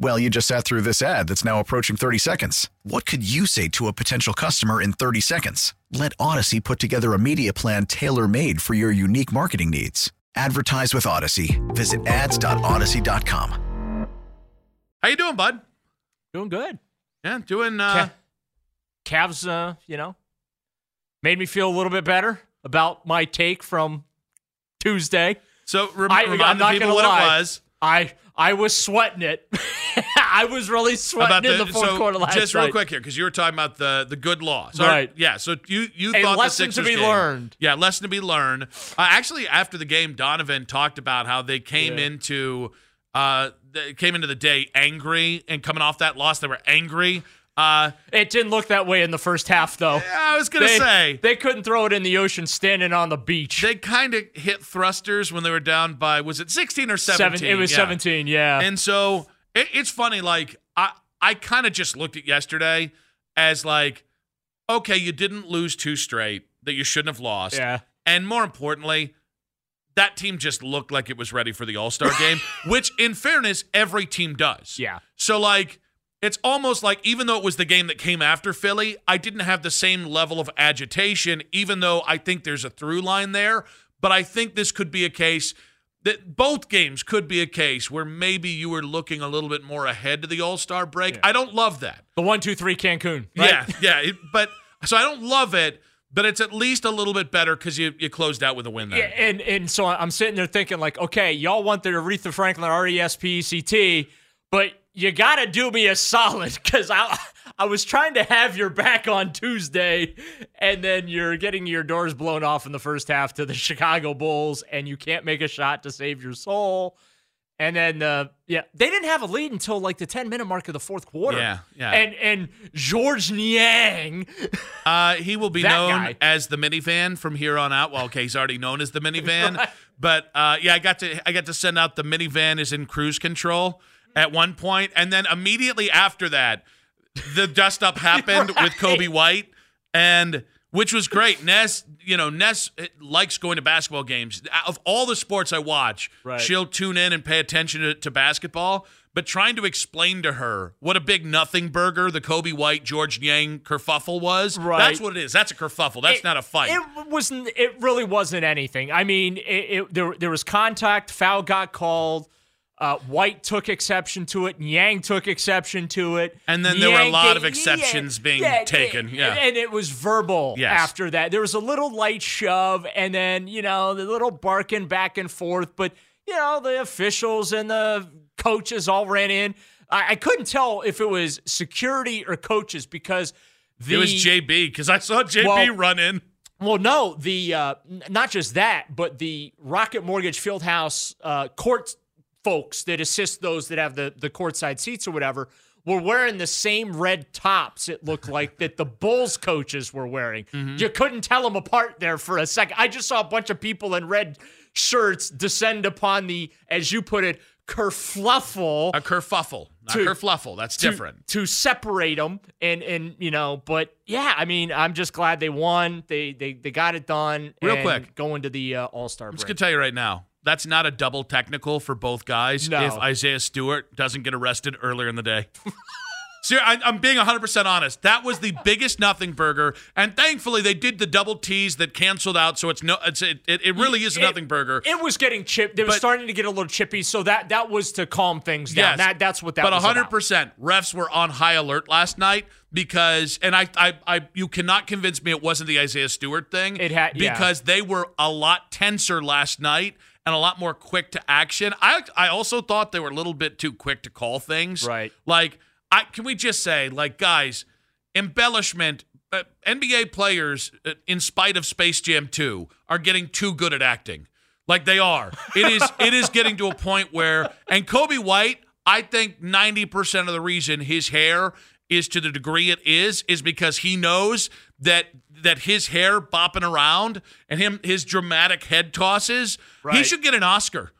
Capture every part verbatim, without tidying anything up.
Well, you just sat through this ad that's now approaching thirty seconds. What could you say to a potential customer in thirty seconds? Let Odyssey put together a media plan tailor-made for your unique marketing needs. Advertise with Odyssey. Visit ads dot odyssey dot com. How you doing, bud? Doing good. Yeah, doing... Uh... Ca- Cavs, uh, you know, made me feel a little bit better about my take from Tuesday. So rem- I, remind the people what lie. it was. I... I was sweating it. I was really sweating the, in the fourth so quarter last night. Just real night. quick here, because you were talking about the, the good loss. So, right. Yeah, so you, you thought the Sixers game. A lesson to be game, learned. Yeah, lesson to be learned. Uh, actually, after the game, Donovan talked about how they came yeah. into uh, they came into the day angry, and coming off that loss, they were angry. Uh, it didn't look that way in the first half, though. Yeah, I was going to say. They couldn't throw it in the ocean standing on the beach. They kind of hit thrusters when they were down by, was it sixteen or seventeen? Seven, it was yeah. seventeen, yeah. And so it, it's funny, like, I, I kind of just looked at yesterday as like, okay, you didn't lose two straight that you shouldn't have lost. Yeah. And more importantly, that team just looked like it was ready for the All-Star game, which, in fairness, every team does. Yeah. So, like... It's almost like, even though it was the game that came after Philly, I didn't have the same level of agitation, even though I think there's a through line there. But I think this could be a case that both games could be a case where maybe you were looking a little bit more ahead to the All-Star break. Yeah. I don't love that. The one, two, three Cancun. Right? Yeah, yeah. It, but so I don't love it, but it's at least a little bit better because you, you closed out with a win there. Yeah, and, and so I'm sitting there thinking, like, okay, y'all want the Aretha Franklin R E S P E C T, but... You got to do me a solid, because I I was trying to have your back on Tuesday, and then you're getting your doors blown off in the first half to the Chicago Bulls, and you can't make a shot to save your soul. And then, uh, yeah, they didn't have a lead until like the ten-minute mark of the fourth quarter. Yeah, yeah. And, and George Niang. uh, he will be known guy. as the minivan from here on out. Well, okay, he's already known as the minivan. Right. But, uh, yeah, I got to I got to send out the minivan is in cruise control at one point, and then immediately after that, the dust up happened right. with Coby White, and which was great. Ness, you know, Ness likes going to basketball games. Of all the sports I watch, right. she'll tune in and pay attention to, to basketball. But trying to explain to her what a big nothing burger the Coby White, George Niang kerfuffle was, right. that's what it is. That's a kerfuffle. That's it, not a fight. It wasn't. It really wasn't anything. I mean, it, it, there there was contact. Foul got called. Uh, White took exception to it. Niang took exception to it. And then Niang there were a lot did, of exceptions yeah, being yeah, taken. Yeah. And it was verbal yes. after that. There was a little light shove and then, you know, the little barking back and forth. But, you know, the officials and the coaches all ran in. I, I couldn't tell if it was security or coaches because the... It was J B because I saw J B well, run in. Well, no, the uh, not just that, but the Rocket Mortgage Fieldhouse uh, court... folks that assist those that have the, the courtside seats or whatever were wearing the same red tops, it looked like, that the Bulls coaches were wearing. Mm-hmm. You couldn't tell them apart there for a second. I just saw a bunch of people in red shirts descend upon the, as you put it, kerfluffle. A kerfuffle. Not to, kerfluffle. That's to, different. To separate them. And, and, you know, but, yeah, I mean, I'm just glad they won. They they, they got it done. Real and quick. Going to the uh, All-Star break. I'm just going to tell you right now. That's not a double technical for both guys no. if Isaiah Stewart doesn't get arrested earlier in the day. Seriously, I, I'm being one hundred percent honest. That was the biggest nothing burger, and thankfully they did the double T's that canceled out, so it's no, it's, it, it really is a nothing it, burger. It was getting chipped. It was starting to get a little chippy, so that, that was to calm things down. Yes, that, that's what that but was But one hundred percent, about. Refs were on high alert last night because, and I, I, I, you cannot convince me it wasn't the Isaiah Stewart thing. It had, yeah. Because they were a lot tenser last night. and a lot more quick to action. I I also thought they were a little bit too quick to call things. Right. Like, I can we just say, like, guys, embellishment, uh, N B A players, uh, in spite of Space Jam two, are getting too good at acting. Like, they are. It is it is getting to a point where, and Coby White, I think ninety percent of the reason his hair is to the degree it is, is because he knows that that his hair bopping around and him his dramatic head tosses, right. He should get an Oscar.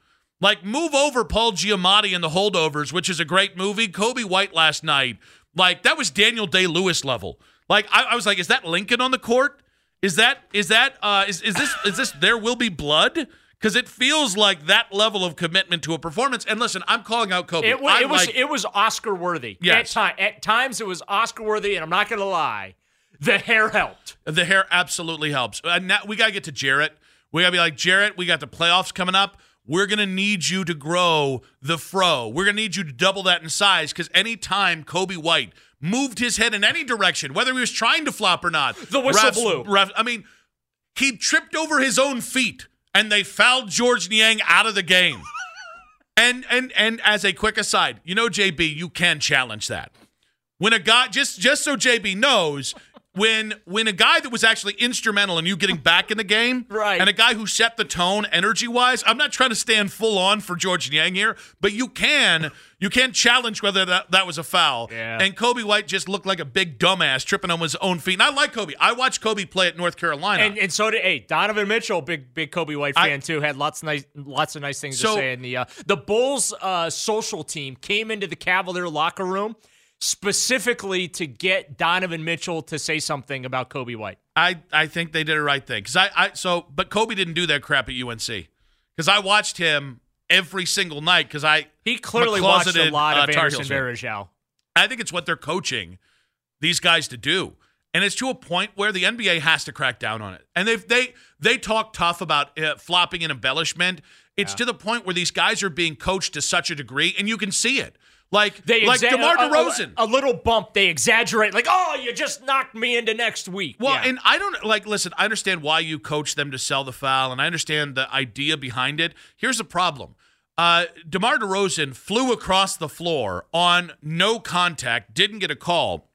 Like, move over Paul Giamatti in The Holdovers, which is a great movie. Coby White last night, like, that was Daniel Day-Lewis level. Like, I, I was like, is that Lincoln on the court? Is that is that uh, is is this is this There Will Be Blood? Because it feels like that level of commitment to a performance. And listen, I'm calling out Kobe. It was it was, like, it was Oscar-worthy. Yes. At, time, at times it was Oscar-worthy, and I'm not going to lie, the hair helped. The hair absolutely helps. And now we got to get to Jarrett. We got to be like, Jarrett, we got the playoffs coming up. We're going to need you to grow the fro. We're going to need you to double that in size, because any time Coby White moved his head in any direction, whether he was trying to flop or not, the whistle refs, blew. Refs, I mean, he tripped over his own feet. And they fouled George Niang out of the game. and and and as a quick aside, you know, J B, you can challenge that. When a guy, just just so J B knows, when when a guy that was actually instrumental in you getting back in the game, right. And a guy who set the tone energy-wise, I'm not trying to stand full on for George Niang here, but you can you can challenge whether that, that was a foul. Yeah. And Coby White just looked like a big dumbass tripping on his own feet. And I like Coby. I watched Coby play at North Carolina. And, and so did hey, Donovan Mitchell, big big Coby White fan I, too, had lots of nice lots of nice things so, to say. And the uh, the Bulls uh, social team came into the Cavalier locker room specifically to get Donovan Mitchell to say something about Coby White. I, I think they did the right thing. Cause I, I so but Coby didn't do that crap at U N C. Because I watched him every single night because I he clearly watched a lot of uh, Anderson Barajal. I think it's what they're coaching these guys to do. And it's to a point where the N B A has to crack down on it. And they they they talk tough about uh, flopping and embellishment. It's yeah. to the point where these guys are being coached to such a degree, and you can see it. Like, they like exa- DeMar DeRozan. A, a, a little bump, they exaggerate. Like, oh, you just knocked me into next week. Well, yeah. and I don't, like, listen, I understand why you coach them to sell the foul, and I understand the idea behind it. Here's the problem. Uh, DeMar DeRozan flew across the floor on no contact, didn't get a call,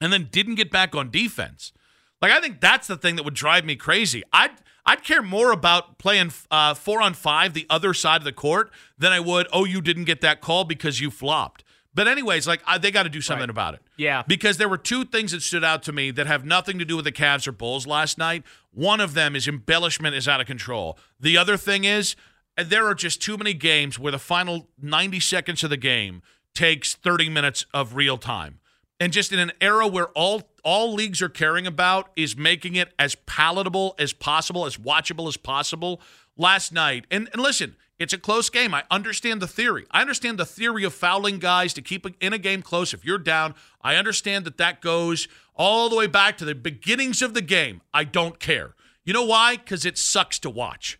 and then didn't get back on defense. Like, I think that's the thing that would drive me crazy. I'd, I'd care more about playing uh, four on five the other side of the court than I would, oh, you didn't get that call because you flopped. But anyways, like I, they got to do something right. about it. Yeah. Because there were two things that stood out to me that have nothing to do with the Cavs or Bulls last night. One of them is embellishment is out of control. The other thing is there are just too many games where the final ninety seconds of the game takes thirty minutes of real time. And just in an era where all all leagues are caring about is making it as palatable as possible, as watchable as possible last night. And, and listen, it's a close game. I understand the theory. I understand the theory of fouling guys to keep in a game close if you're down. I understand that that goes all the way back to the beginnings of the game. I don't care. You know why? Because it sucks to watch.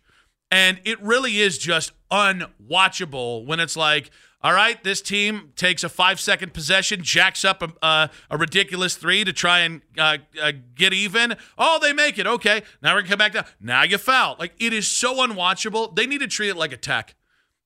And it really is just unwatchable when it's like, all right, this team takes a five-second possession, jacks up a, uh, a ridiculous three to try and uh, uh, get even. Oh, they make it. Okay, now we're going to come back down. Now you foul. Like, it is so unwatchable. They need to treat it like a tech.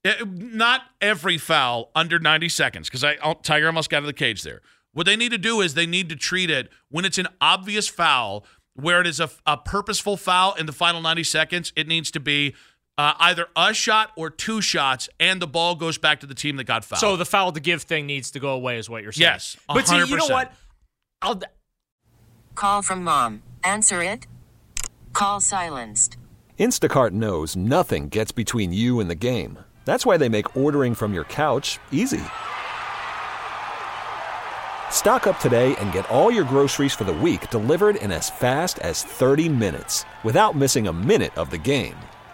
It, not every foul under ninety seconds, because I Tiger almost got out of the cage there. What they need to do is they need to treat it when it's an obvious foul, where it is a, a purposeful foul in the final ninety seconds, it needs to be Uh, either a shot or two shots, and the ball goes back to the team that got fouled. So the foul to give thing needs to go away is what you're saying. Yes, one hundred percent. But see, you know what? I'll d- Call from mom. Answer it. Call silenced. Instacart knows nothing gets between you and the game. That's why they make ordering from your couch easy. Stock up today and get all your groceries for the week delivered in as fast as thirty minutes without missing a minute of the game.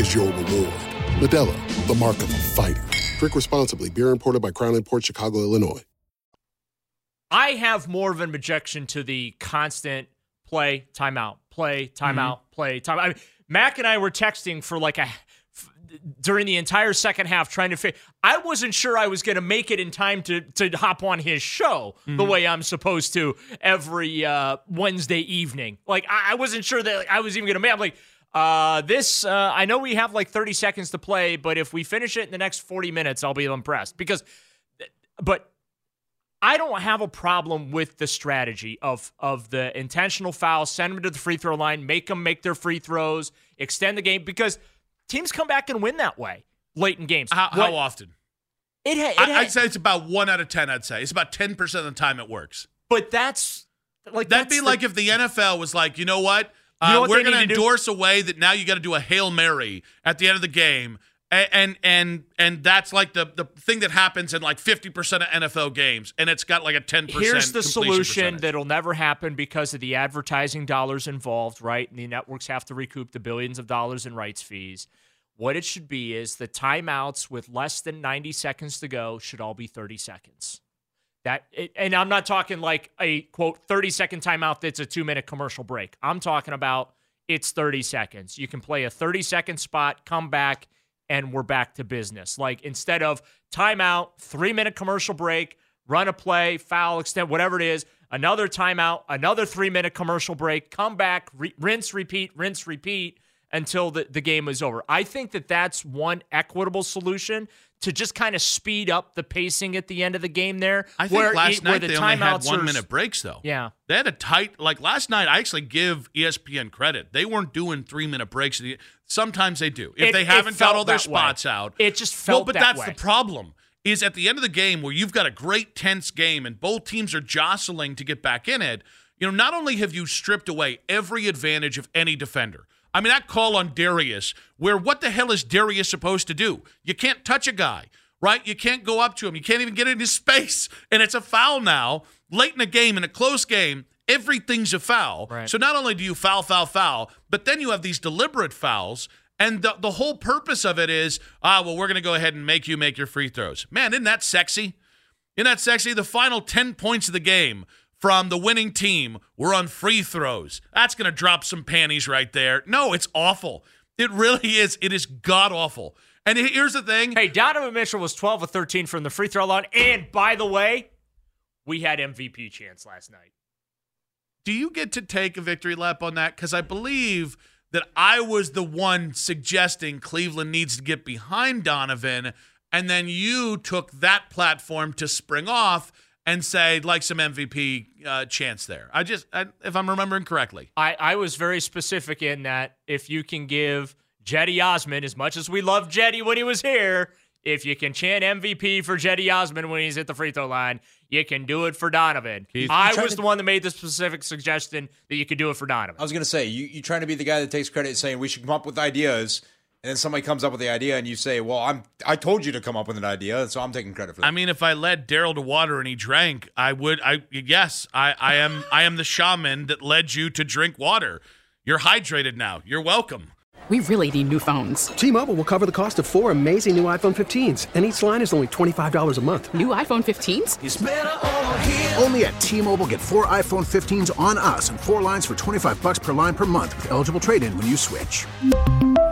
is your reward. Modelo, the mark of a fighter. Drink responsibly. Beer imported by Crown Imports, Chicago, Illinois. I have more of an objection to the constant play, timeout, play, timeout, mm-hmm. play, timeout. I mean, Mac and I were texting for like a f- during the entire second half trying to figure. I wasn't sure I was going to make it in time to to hop on his show mm-hmm. the way I'm supposed to every uh, Wednesday evening. Like I, I wasn't sure that like, I was even going to make. I'm like uh, this. Uh, I know we have like thirty seconds to play, but if we finish it in the next forty minutes, I'll be impressed because. But. I don't have a problem with the strategy of of the intentional foul, send them to the free throw line, make them make their free throws, extend the game, because teams come back and win that way late in games. How, how often? It, ha- it ha- I'd say it's about one out of ten, I'd say. It's about ten percent of the time it works. But that's... like That'd that's be the, like if the N F L was like, you know what? Uh, you know what we're going to endorse do? a way that now you got to do a Hail Mary at the end of the game. And, and and and that's like the, the thing that happens in like fifty percent of N F L games, and it's got like a ten percent Here's the solution percentage. That'll never happen because of the advertising dollars involved, right? And the networks have to recoup the billions of dollars in rights fees. What it should be is the timeouts with less than ninety seconds to go should all be thirty seconds. That and I'm not talking like a, quote, thirty-second timeout that's a two-minute commercial break. I'm talking about it's thirty seconds. You can play a thirty-second spot, come back, and we're back to business. Like, instead of timeout, three-minute commercial break, run a play, foul, extend, whatever it is, another timeout, another three-minute commercial break, come back, re- rinse, repeat, rinse, repeat until the, the game is over. I think that that's one equitable solution to just kind of speed up the pacing at the end of the game there. I think where last it, night the they only had one-minute breaks, though. Yeah. They had a tight – like, last night, I actually give E S P N credit. They weren't doing three-minute breaks. Sometimes they do. If it, they haven't got all their spots way. out. It just felt that way. Well, but that that's way. the problem is at the end of the game where you've got a great, tense game and both teams are jostling to get back in it, you know, not only have you stripped away every advantage of any defender – I mean, that call on Darius, where what the hell is Darius supposed to do? You can't touch a guy, right? You can't go up to him. You can't even get in his space. And it's a foul now. Late in a game, in a close game, everything's a foul. Right. So not only do you foul, foul, foul, but then you have these deliberate fouls. And the, the whole purpose of it is, ah, well, we're going to go ahead and make you make your free throws. Man, isn't that sexy? Isn't that sexy? The final ten points of the game from the winning team were on free throws. That's going to drop some panties right there. No, it's awful. It really is. It is god-awful. And here's the thing. Hey, Donovan Mitchell was twelve of thirteen from the free throw line. And, by the way, we had M V P chance last night. Do you get to take a victory lap on that? Because I believe that I was the one suggesting Cleveland needs to get behind Donovan, and then you took that platform to spring off and say, like, some M V P uh, chance there. I just, I, if I'm remembering correctly. I, I was very specific in that if you can give Jetty Osman, as much as we loved Jetty when he was here, if you can chant M V P for Jetty Osman when he's at the free throw line, you can do it for Donovan. Keith, I was to, the one that made the specific suggestion that you could do it for Donovan. I was going to say, you, you're trying to be the guy that takes credit saying we should come up with ideas, and then somebody comes up with the idea, and you say, well, I'm, I told you to come up with an idea, so I'm taking credit for that. I mean, if I led Daryl to water and he drank, I would – I yes, I, I am I am the shaman that led you to drink water. You're hydrated now. You're welcome. We really need new phones. T-Mobile will cover the cost of four amazing new iPhone fifteens, and each line is only twenty-five dollars a month. New iPhone fifteens? It's better over here. Only at T-Mobile, get four iPhone fifteens on us and four lines for twenty-five dollars per line per month with eligible trade-in when you switch.